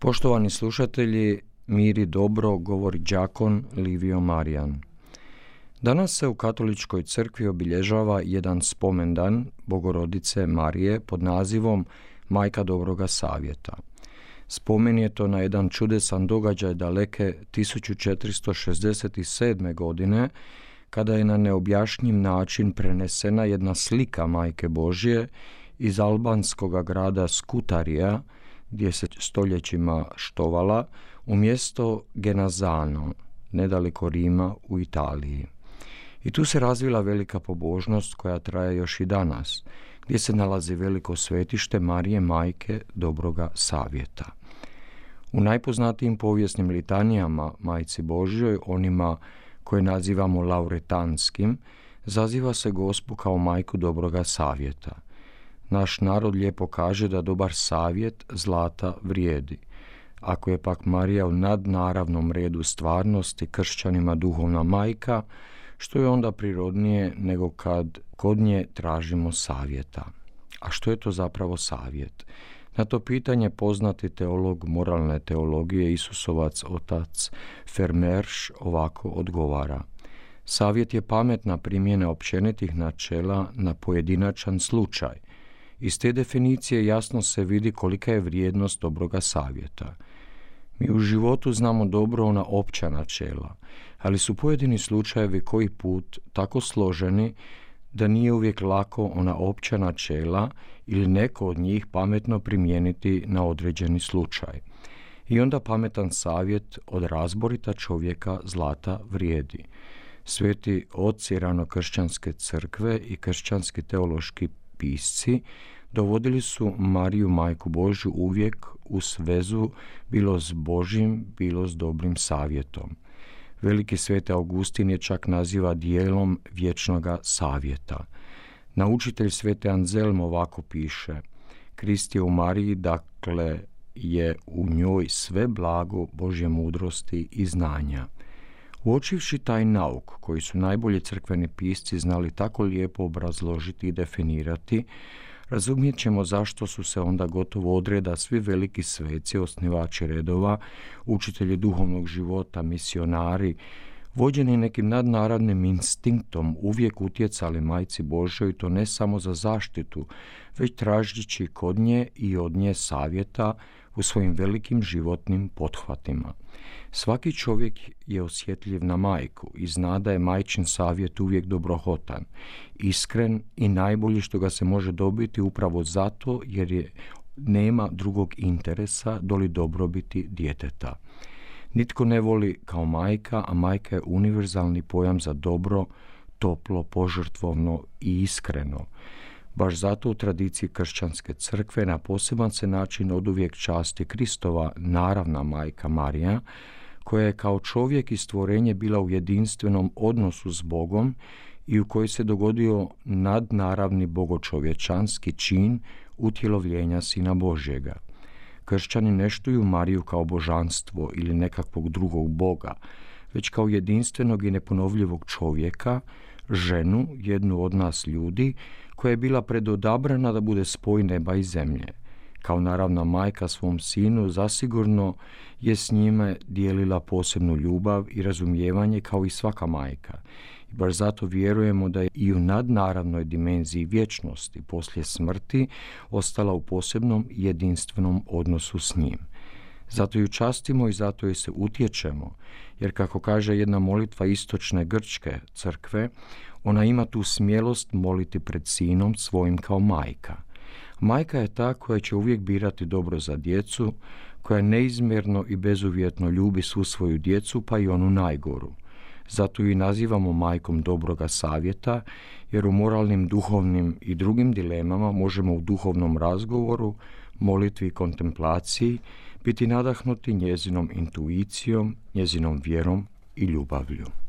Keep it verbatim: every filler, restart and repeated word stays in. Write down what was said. Poštovani slušatelji, mir i dobro govori đakon Livio Marijan. Danas se u Katoličkoj crkvi obilježava jedan spomendan Bogorodice Marije pod nazivom Majka dobroga savjeta. Spomen je to na jedan čudesan događaj daleke tisuću četiristo šezdeset sedme. godine, kada je na neobjašnjiv način prenesena jedna slika Majke Božje iz albanskog grada Skutarija, gdje se stoljećima štovala, u mjesto Genazano, nedaleko Rima u Italiji. I tu se razvila velika pobožnost koja traje još i danas, gdje se nalazi veliko svetište Marije Majke dobroga savjeta. U najpoznatijim povijesnim litanijama Majci Božjoj, onima koje nazivamo lauretanskim, zaziva se Gospu kao Majku dobroga savjeta. Naš narod lijepo kaže da dobar savjet zlata vrijedi. Ako je pak Marija u nadnaravnom redu stvarnosti kršćanima duhovna majka, što je onda prirodnije nego kad kod nje tražimo savjeta. A što je to zapravo savjet? Na to pitanje poznati teolog moralne teologije, Isusovac otac Fermerš, ovako odgovara. Savjet je pametna primjena općenitih načela na pojedinačan slučaj. Iz te definicije jasno se vidi kolika je vrijednost dobroga savjeta. Mi u životu znamo dobro ona opća načela, ali su pojedini slučajevi koji put tako složeni da nije uvijek lako ona opća načela ili neko od njih pametno primijeniti na određeni slučaj. I onda pametan savjet od razborita čovjeka zlata vrijedi. Sveti oci ranokršćanske crkve i kršćanski teološki pisci dovodili su Mariju Majku Božju uvijek u svezu bilo s Božjim, bilo s dobrim savjetom. Veliki sveti Augustin je čak naziva dijelom vječnoga savjeta. Naučitelj sveti Anzelm ovako piše: Krist je u Mariji, dakle je u njoj sve blago Božje mudrosti i znanja. Uočivši taj nauk koji su najbolji crkveni pisci znali tako lijepo obrazložiti i definirati, razumijet ćemo zašto su se onda gotovo odreda svi veliki sveci, osnivači redova, učitelji duhovnog života, misionari, vođeni nekim nadnaravnim instinktom uvijek utjecali Majci Božjoj, to ne samo za zaštitu, već tražići kod nje i od nje savjeta u svojim velikim životnim pothvatima. Svaki čovjek je osjetljiv na majku i zna da je majčin savjet uvijek dobrohotan, iskren i najbolji što ga se može dobiti upravo zato jer je, nema drugog interesa doli dobrobiti djeteta. Nitko ne voli kao majka, a majka je univerzalni pojam za dobro, toplo, požrtvovno i iskreno. Baš zato u tradiciji kršćanske crkve na poseban se način oduvijek časti Kristova naravna majka Marija, koja je kao čovjek i stvorenje bila u jedinstvenom odnosu s Bogom i u kojoj se dogodio nadnaravni bogočovječanski čin utjelovljenja Sina Božjega. Kršćani ne štuju Mariju kao božanstvo ili nekakvog drugog boga, već kao jedinstvenog i neponovljivog čovjeka, ženu, jednu od nas ljudi, koja je bila predodabrana da bude spoj neba i zemlje. Kao naravna majka svom sinu, zasigurno je s njime dijelila posebnu ljubav i razumijevanje kao i svaka majka. I baš zato vjerujemo da je i u nadnaravnoj dimenziji vječnosti poslije smrti ostala u posebnom jedinstvenom odnosu s njim. Zato ju častimo i zato je se utječemo, jer kako kaže jedna molitva istočne grčke crkve, ona ima tu smjelost moliti pred sinom svojim kao majka. Majka je ta koja će uvijek birati dobro za djecu, koja neizmjerno i bezuvjetno ljubi svu svoju djecu, pa i onu najgoru. Zato ju i nazivamo majkom dobroga savjeta, jer u moralnim, duhovnim i drugim dilemama možemo u duhovnom razgovoru, molitvi i kontemplaciji biti nadahnuti njezinom intuicijom, njezinom vjerom i ljubavlju.